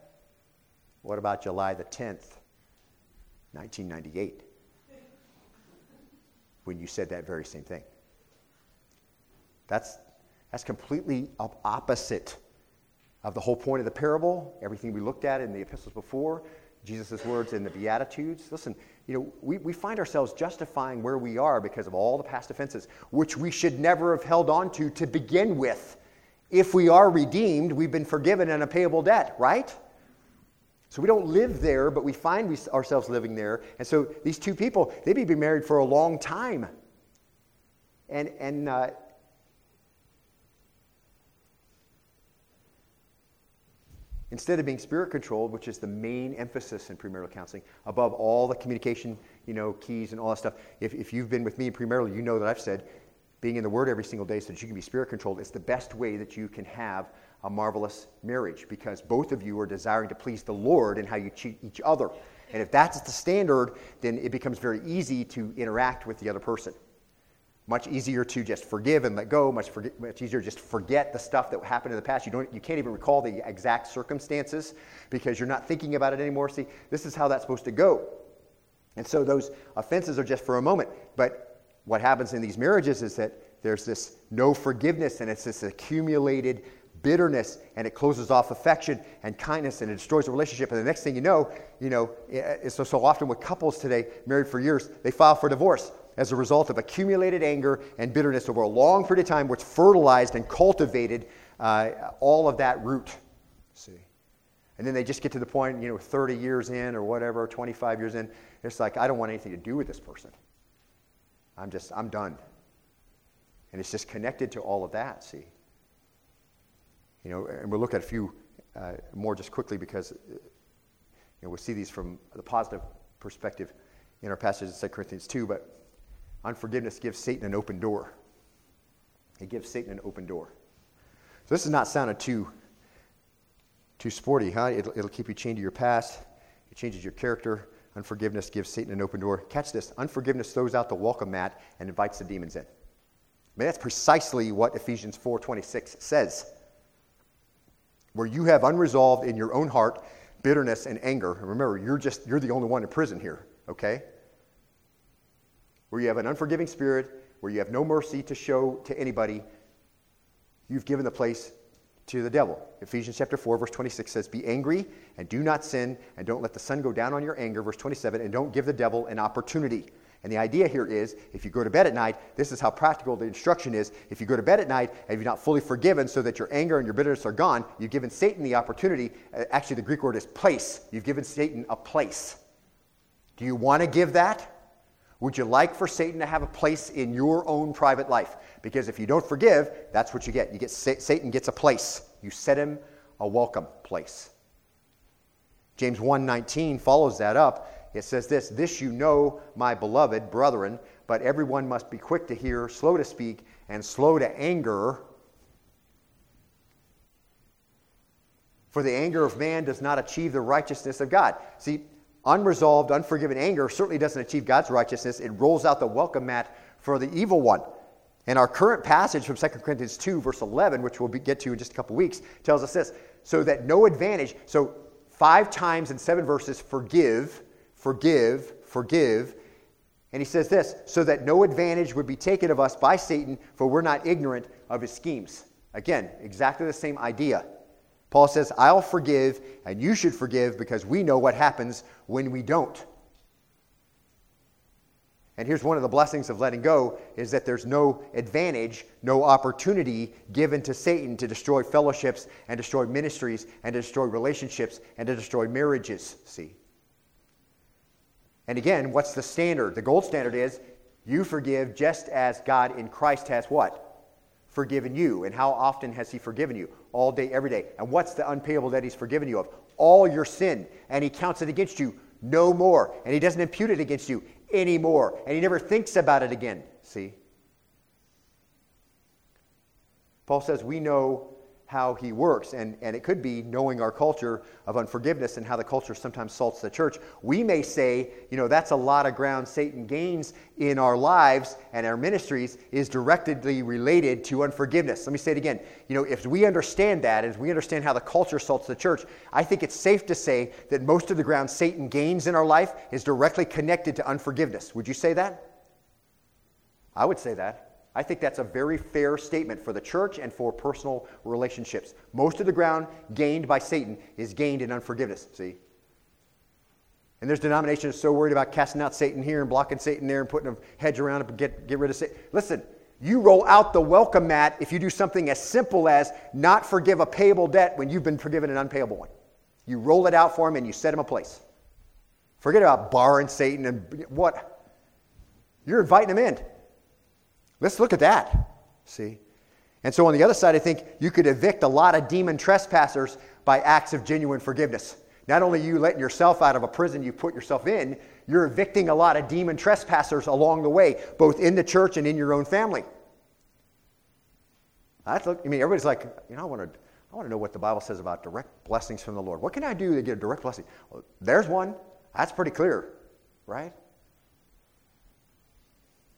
What about July the tenth, nineteen ninety-eight? When you said that very same thing. That's that's completely opposite of the whole point of the parable, everything we looked at in the epistles before, Jesus' words in the Beatitudes. Listen, you know, we, we find ourselves justifying where we are because of all the past offenses, which we should never have held on to to begin with. If we are redeemed, we've been forgiven an unpayable debt, right? So we don't live there, but we find we, ourselves living there. And so these two people, they'd be married for a long time. And, and uh, instead of being spirit-controlled, which is the main emphasis in premarital counseling, above all the communication, you know, keys and all that stuff, if, if you've been with me in premarital, you know that I've said being in the Word every single day so that you can be spirit-controlled is the best way that you can have a marvelous marriage, because both of you are desiring to please the Lord in how you treat each other. And if that's the standard, then it becomes very easy to interact with the other person. Much easier to just forgive and let go. Much, forget, much easier to just forget the stuff that happened in the past. You don't, you can't even recall the exact circumstances because you're not thinking about it anymore. See, this is how that's supposed to go. And so those offenses are just for a moment. But what happens in these marriages is that there's this no forgiveness, and it's this accumulated bitterness, and it closes off affection and kindness, and it destroys the relationship. And the next thing you know, you know, so so often with couples today, married for years, they file for divorce as a result of accumulated anger and bitterness over a long period of time, which fertilized and cultivated uh, all of that root. See, and then they just get to the point, you know, thirty years in or whatever, twenty-five years in, it's like, I don't want anything to do with this person. I'm just, I'm done. And it's just connected to all of that, see. You know, and we'll look at a few uh, more just quickly because, you know, we'll see these from the positive perspective in our passage in Second Corinthians two, but unforgiveness gives Satan an open door. It gives Satan an open door. So this is not sounding too, too sporty, huh? It'll, it'll keep you chained to your past. It changes your character. Unforgiveness gives Satan an open door. Catch this. Unforgiveness throws out the welcome mat and invites the demons in. I mean, that's precisely what Ephesians four twenty-six says. Where you have unresolved in your own heart bitterness and anger. And remember, you're just you're the only one in prison here, okay? Where you have an unforgiving spirit, where you have no mercy to show to anybody, you've given the place to the devil. Ephesians chapter four, verse twenty-six says, be angry and do not sin, and don't let the sun go down on your anger, verse twenty-seven, and don't give the devil an opportunity. And the idea here is, if you go to bed at night, this is how practical the instruction is. If you go to bed at night and you're not fully forgiven so that your anger and your bitterness are gone, you've given Satan the opportunity. Actually, the Greek word is place. You've given Satan a place. Do you want to give that? Would you like for Satan to have a place in your own private life? Because if you don't forgive, that's what you get. You get Satan gets a place. You set him a welcome place. James one nineteen follows that up. It says this, this you know, my beloved brethren, but everyone must be quick to hear, slow to speak, and slow to anger, For the anger of man does not achieve the righteousness of God. See, unresolved, unforgiven anger certainly doesn't achieve God's righteousness. It rolls out the welcome mat for the evil one. And our current passage from Second Corinthians two, verse eleven, which we'll be, get to in just a couple weeks, tells us this. So that no advantage, so five times in seven verses, forgive, forgive, forgive. And he says this, so that no advantage would be taken of us by Satan, for we're not ignorant of his schemes. Again, exactly the same idea. Paul says, I'll forgive, and you should forgive, because we know what happens when we don't. And here's one of the blessings of letting go, is that there's no advantage, no opportunity given to Satan to destroy fellowships and destroy ministries and to destroy relationships and to destroy marriages, see? And again, what's the standard? The gold standard is, you forgive just as God in Christ has what? Forgiven you. And how often has he forgiven you? All day, every day. And what's the unpayable that he's forgiven you of? All your sin. And he counts it against you no more. And he doesn't impute it against you anymore. And he never thinks about it again. See? Paul says we know how he works. And, and it could be knowing our culture of unforgiveness and how the culture sometimes salts the church. We may say, you know, that's a lot of ground Satan gains in our lives and our ministries is directly related to unforgiveness. Let me say it again. You know, if we understand that, if we understand how the culture salts the church, I think it's safe to say that most of the ground Satan gains in our life is directly connected to unforgiveness. Would you say that? I would say that. I think that's a very fair statement for the church and for personal relationships. Most of the ground gained by Satan is gained in unforgiveness, see? And there's denominations so worried about casting out Satan here and blocking Satan there and putting a hedge around it and get, get rid of Satan. Listen, you roll out the welcome mat if you do something as simple as not forgive a payable debt when you've been forgiven an unpayable one. You roll it out for him and you set him a place. Forget about barring Satan and what? You're inviting him in. Let's look at that, see? And so on the other side, I think you could evict a lot of demon trespassers by acts of genuine forgiveness. Not only are you letting yourself out of a prison you put yourself in, you're evicting a lot of demon trespassers along the way, both in the church and in your own family. I mean, everybody's like, you know, I want to I want to know what the Bible says about direct blessings from the Lord. What can I do to get a direct blessing? Well, there's one. That's pretty clear, right?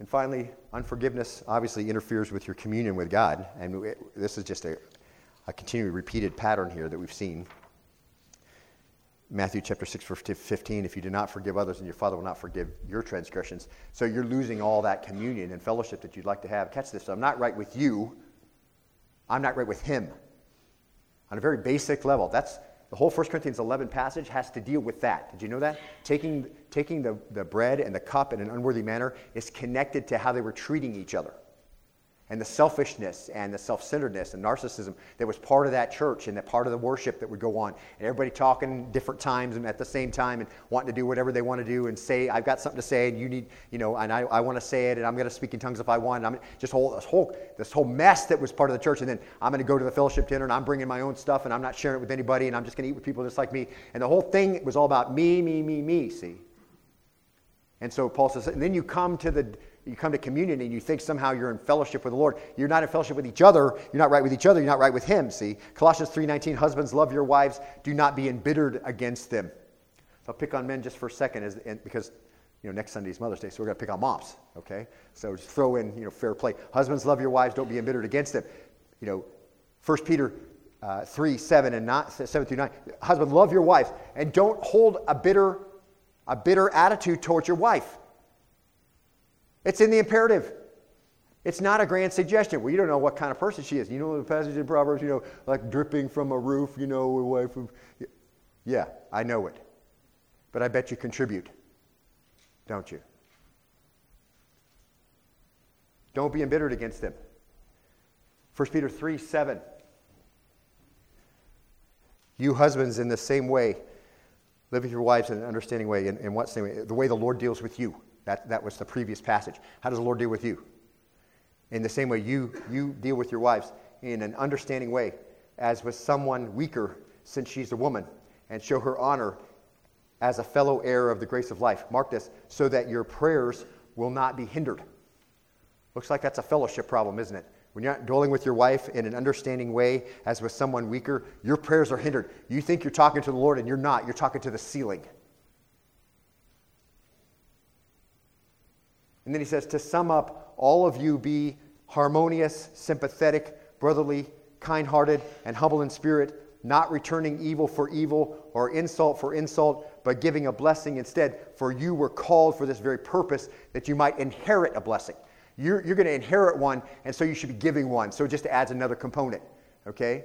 And finally, unforgiveness obviously interferes with your communion with God. And it, this is just a, a continually repeated pattern here that we've seen. Matthew chapter six, verse fifteen, if you do not forgive others, then your Father will not forgive your transgressions. So you're losing all that communion and fellowship that you'd like to have. Catch this. I'm not right with you. I'm not right with him. On a very basic level. That's the whole First Corinthians eleven passage has to deal with that. Did you know that? Taking taking the, the bread and the cup in an unworthy manner is connected to how they were treating each other. And the selfishness and the self-centeredness and narcissism that was part of that church and that part of the worship that would go on. And everybody talking different times and at the same time and wanting to do whatever they want to do and say, I've got something to say and you need, you know, and I, I want to say it and I'm going to speak in tongues if I want. And I'm just whole this whole this whole mess that was part of the church. And then I'm going to go to the fellowship dinner and I'm bringing my own stuff and I'm not sharing it with anybody and I'm just going to eat with people just like me. And the whole thing was all about me, me, me, me, see. And so Paul says, and then you come to the You come to communion and you think somehow you're in fellowship with the Lord. You're not in fellowship with each other. You're not right with each other. You're not right with him, see? Colossians three nineteen, husbands, love your wives. Do not be embittered against them. So I'll pick on men just for a second as, and because, you know, next Sunday is Mother's Day, so we're going to pick on moms, okay? So just throw in, you know, fair play. Husbands, love your wives. Don't be embittered against them. You know, First Peter uh, three, seven and nine, seven through nine. Husband, love your wife and don't hold a bitter, a bitter attitude towards your wife. It's in the imperative. It's not a grand suggestion. Well, you don't know what kind of person she is. You know the passage in Proverbs, you know, like dripping from a roof, you know, away from... Yeah, I know it. But I bet you contribute, don't you? Don't be embittered against them. First Peter three seven. You husbands, in the same way, live with your wives in an understanding way. In, in what same way? The way the Lord deals with you. That, that was the previous passage. How does the Lord deal with you? In the same way you, you deal with your wives in an understanding way, as with someone weaker since she's a woman, and show her honor as a fellow heir of the grace of life. Mark this, so that your prayers will not be hindered. Looks like that's a fellowship problem, isn't it? When you're not dwelling with your wife in an understanding way, as with someone weaker, your prayers are hindered. You think you're talking to the Lord, and you're not. You're talking to the ceiling. And then he says, to sum up, all of you be harmonious, sympathetic, brotherly, kind-hearted, and humble in spirit, not returning evil for evil or insult for insult, but giving a blessing instead. For you were called for this very purpose, that you might inherit a blessing. You're, you're going to inherit one, and so you should be giving one. So it just adds another component, okay?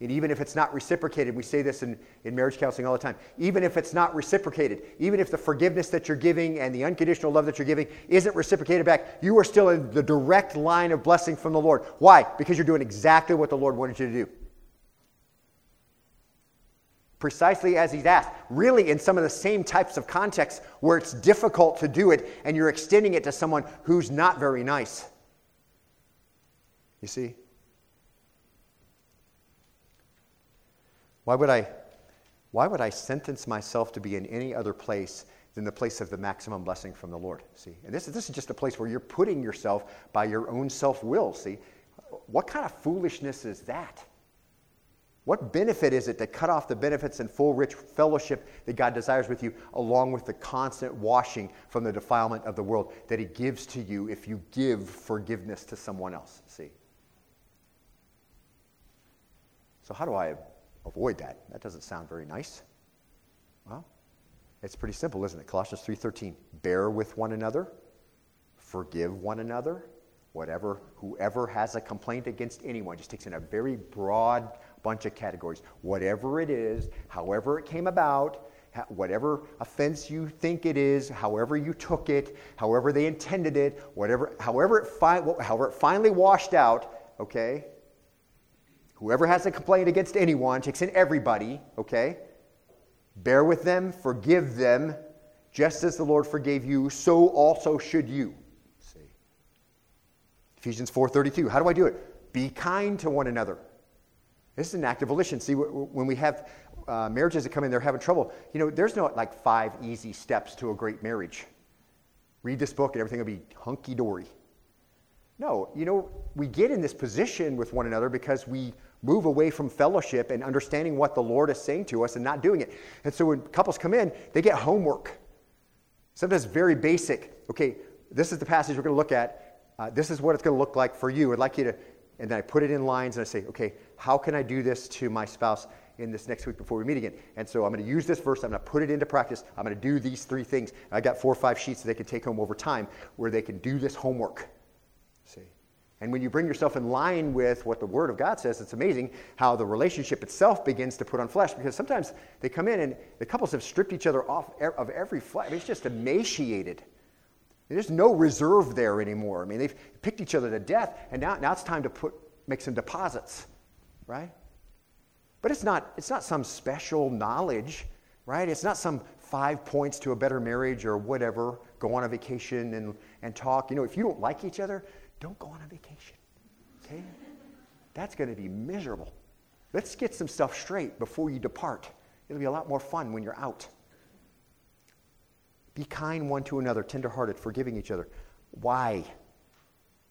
And even if it's not reciprocated, we say this in, in marriage counseling all the time, even if it's not reciprocated, even if the forgiveness that you're giving and the unconditional love that you're giving isn't reciprocated back, you are still in the direct line of blessing from the Lord. Why? Because you're doing exactly what the Lord wanted you to do. Precisely as he's asked, really in some of the same types of contexts where it's difficult to do it and you're extending it to someone who's not very nice. You see? Why would I, why would I sentence myself to be in any other place than the place of the maximum blessing from the Lord? See, and this is, this is just a place where you're putting yourself by your own self-will. See, what kind of foolishness is that? What benefit is it to cut off the benefits and full rich fellowship that God desires with you, along with the constant washing from the defilement of the world that he gives to you if you give forgiveness to someone else? See, so how do I avoid that? That doesn't sound very nice. Well, it's pretty simple, isn't it? Colossians three thirteen, bear with one another, forgive one another, whatever, whoever has a complaint against anyone, just takes in a very broad bunch of categories. Whatever it is, however it came about, whatever offense you think it is, however you took it, however they intended it, whatever, however it, fi- however it finally washed out, okay? Whoever has a complaint against anyone, takes in everybody, okay? Bear with them, forgive them, just as the Lord forgave you, so also should you. See? Ephesians four thirty-two, how do I do it? Be kind to one another. This is an act of volition. See, when we have uh, marriages that come in, they're having trouble. You know, there's no like five easy steps to a great marriage. Read this book and everything will be hunky-dory. No, you know, we get in this position with one another because we move away from fellowship and understanding what the Lord is saying to us and not doing it. And so when couples come in, they get homework. Sometimes very basic. Okay, this is the passage we're going to look at. Uh, this is what it's going to look like for you. I'd like you to, and then I put it in lines and I say, okay, how can I do this to my spouse in this next week before we meet again? And so I'm going to use this verse. I'm going to put it into practice. I'm going to do these three things. And I got four or five sheets that they can take home over time where they can do this homework. See? And when you bring yourself in line with what the Word of God says, it's amazing how the relationship itself begins to put on flesh, because sometimes they come in and the couples have stripped each other off of every flesh. I mean, it's just emaciated. There's no reserve there anymore. I mean, they've picked each other to death, and now, now it's time to put make some deposits, right? But it's not it's not some special knowledge, right? It's not some five points to a better marriage or whatever. Go on a vacation and, and talk. You know, if you don't like each other, don't go on a vacation, okay? That's going to be miserable. Let's get some stuff straight before you depart. It'll be a lot more fun when you're out. Be kind one to another, tenderhearted, forgiving each other. Why?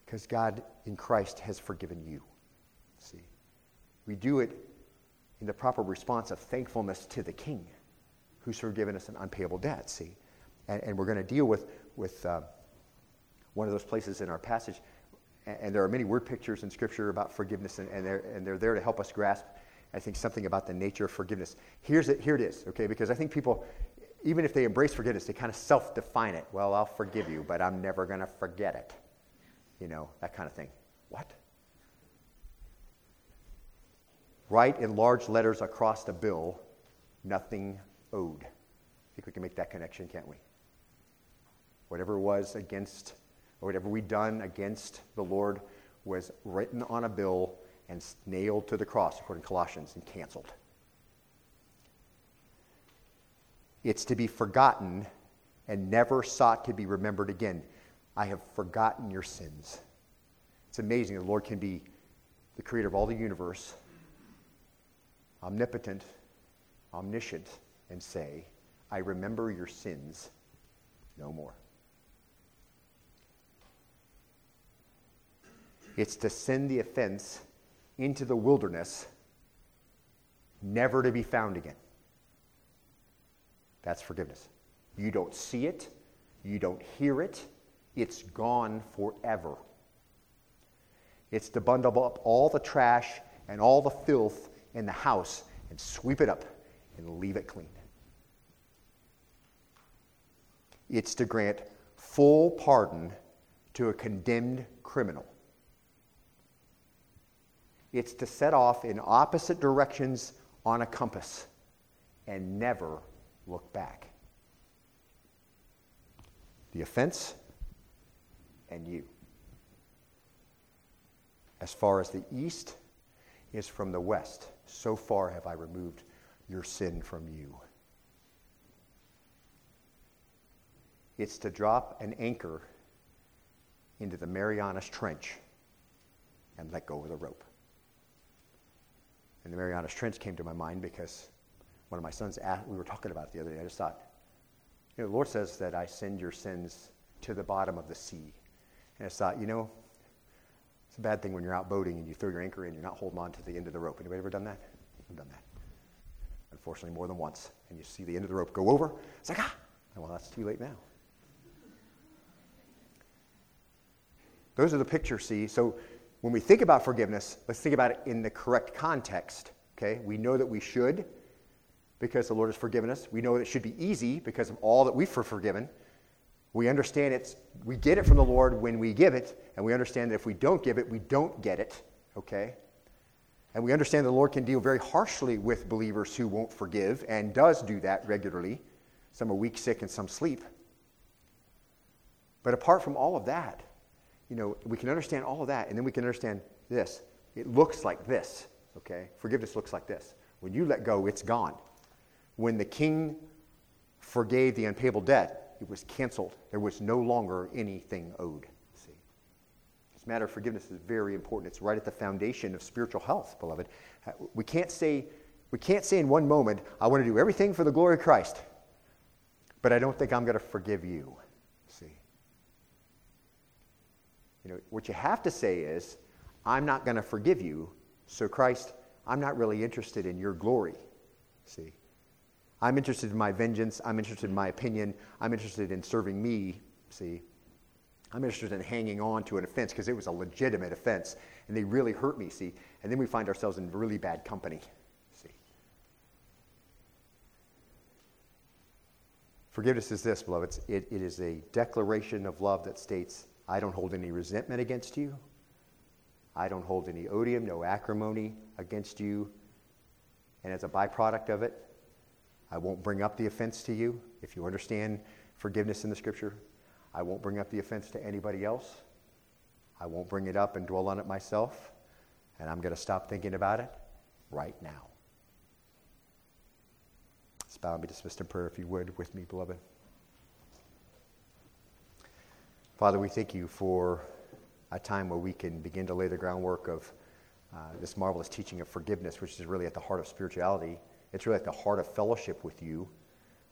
Because God in Christ has forgiven you. See, we do it in the proper response of thankfulness to the King who's forgiven us an unpayable debt, see? And, and we're going to deal with, with uh, one of those places in our passage. And there are many word pictures in Scripture about forgiveness, and, and, they're, and they're there to help us grasp, I think, something about the nature of forgiveness. Here's it, here it is, okay? Because I think people, even if they embrace forgiveness, they kind of self-define it. Well, I'll forgive you, but I'm never going to forget it. You know, that kind of thing. What? Write in large letters across the bill, nothing owed. I think we can make that connection, can't we? Whatever it was against, or whatever we done against the Lord was written on a bill and nailed to the cross, according to Colossians, and canceled. It's to be forgotten and never sought to be remembered again. I have forgotten your sins. It's amazing. The Lord can be the creator of all the universe, omnipotent, omniscient, and say, I remember your sins no more. It's to send the offense into the wilderness, never to be found again. That's forgiveness. You don't see it. You don't hear it. It's gone forever. It's to bundle up all the trash and all the filth in the house and sweep it up and leave it clean. It's to grant full pardon to a condemned criminal. It's to set off in opposite directions on a compass and never look back. The offense and you. As far as the east is from the west, so far have I removed your sin from you. It's to drop an anchor into the Marianas Trench and let go of the rope. And the Marianas Trench came to my mind because one of my sons asked, we were talking about it the other day. I just thought, you know, the Lord says that I send your sins to the bottom of the sea. And I thought, you know, it's a bad thing when you're out boating and you throw your anchor in, you're not holding on to the end of the rope. Anybody ever done that? I've done that. Unfortunately, more than once. And you see the end of the rope go over. It's like, ah, well, that's too late now. Those are the pictures, see? So when we think about forgiveness, let's think about it in the correct context, okay? We know that we should because the Lord has forgiven us. We know that it should be easy because of all that we've forgiven. We understand it's, we get it from the Lord when we give it, and we understand that if we don't give it, we don't get it, okay? And we understand the Lord can deal very harshly with believers who won't forgive and does do that regularly. Some are weak, sick, and some sleep. But apart from all of that, you know, we can understand all of that, and then we can understand this. It looks like this, okay? Forgiveness looks like this. When you let go, it's gone. When the king forgave the unpayable debt, it was canceled. There was no longer anything owed, see? This matter of forgiveness is very important. It's right at the foundation of spiritual health, beloved. We can't say, we can't say in one moment, I want to do everything for the glory of Christ, but I don't think I'm going to forgive you, see? You know, what you have to say is, I'm not going to forgive you, so Christ, I'm not really interested in your glory, see? I'm interested in my vengeance, I'm interested in my opinion, I'm interested in serving me, see? I'm interested in hanging on to an offense because it was a legitimate offense, and they really hurt me, see? And then we find ourselves in really bad company, see? Forgiveness is this, beloved. It, it is a declaration of love that states, I don't hold any resentment against you. I don't hold any odium, no acrimony against you. And as a byproduct of it, I won't bring up the offense to you. If you understand forgiveness in the scripture, I won't bring up the offense to anybody else. I won't bring it up and dwell on it myself. And I'm going to stop thinking about it right now. Let's bow and be dismissed in prayer, if you would, with me, beloved. Father, we thank you for a time where we can begin to lay the groundwork of uh, this marvelous teaching of forgiveness, which is really at the heart of spirituality. It's really at the heart of fellowship with you.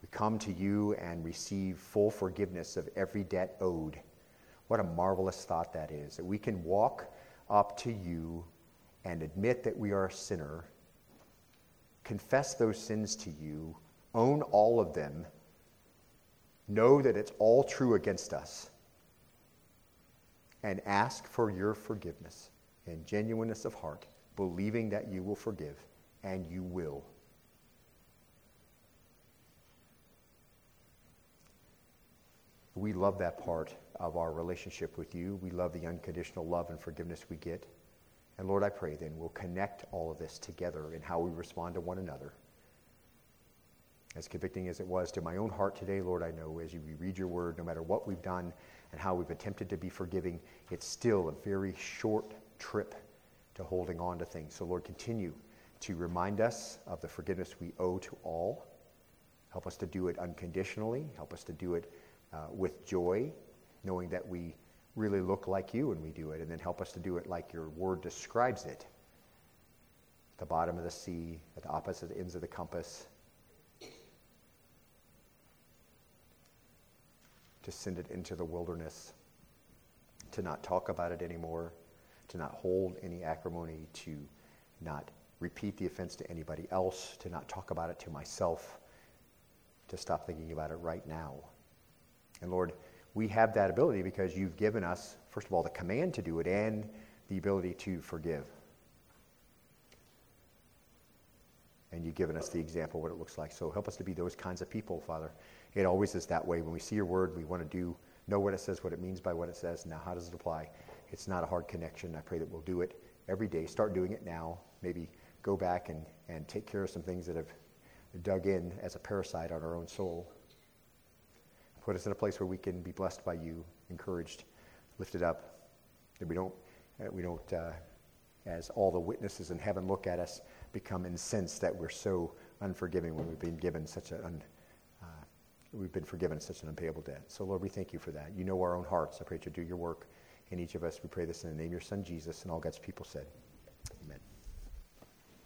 We come to you and receive full forgiveness of every debt owed. What a marvelous thought that is, that we can walk up to you and admit that we are a sinner, confess those sins to you, own all of them, know that it's all true against us, and ask for your forgiveness and genuineness of heart, believing that you will forgive, and you will. We love that part of our relationship with you. We love the unconditional love and forgiveness we get. And Lord, I pray then we'll connect all of this together in how we respond to one another. As convicting as it was to my own heart today, Lord, I know as you read your word, no matter what we've done and how we've attempted to be forgiving, it's still a very short trip to holding on to things. So Lord, continue to remind us of the forgiveness we owe to all. Help us to do it unconditionally. Help us to do it uh, with joy, knowing that we really look like you when we do it. And then help us to do it like your word describes it. At the bottom of the sea, at the opposite ends of the compass, to send it into the wilderness, to not talk about it anymore, to not hold any acrimony, to not repeat the offense to anybody else, to not talk about it to myself, to stop thinking about it right now. And Lord, we have that ability because you've given us, first of all, the command to do it and the ability to forgive. And you've given us the example of what it looks like. So help us to be those kinds of people, Father. It always is that way. When we see your word, we want to do know what it says, what it means by what it says. Now, how does it apply? It's not a hard connection. I pray that we'll do it every day. Start doing it now. Maybe go back and, and take care of some things that have dug in as a parasite on our own soul. Put us in a place where we can be blessed by you, encouraged, lifted up, that we don't, that we don't uh, as all the witnesses in heaven look at us, become incensed that we're so unforgiving when we've been given such an un, uh, we've been forgiven such an unpayable debt. So Lord, we thank you for that. You know our own hearts. I pray that you do your work in each of us. We pray this in the name of your Son Jesus, and all God's people said, amen.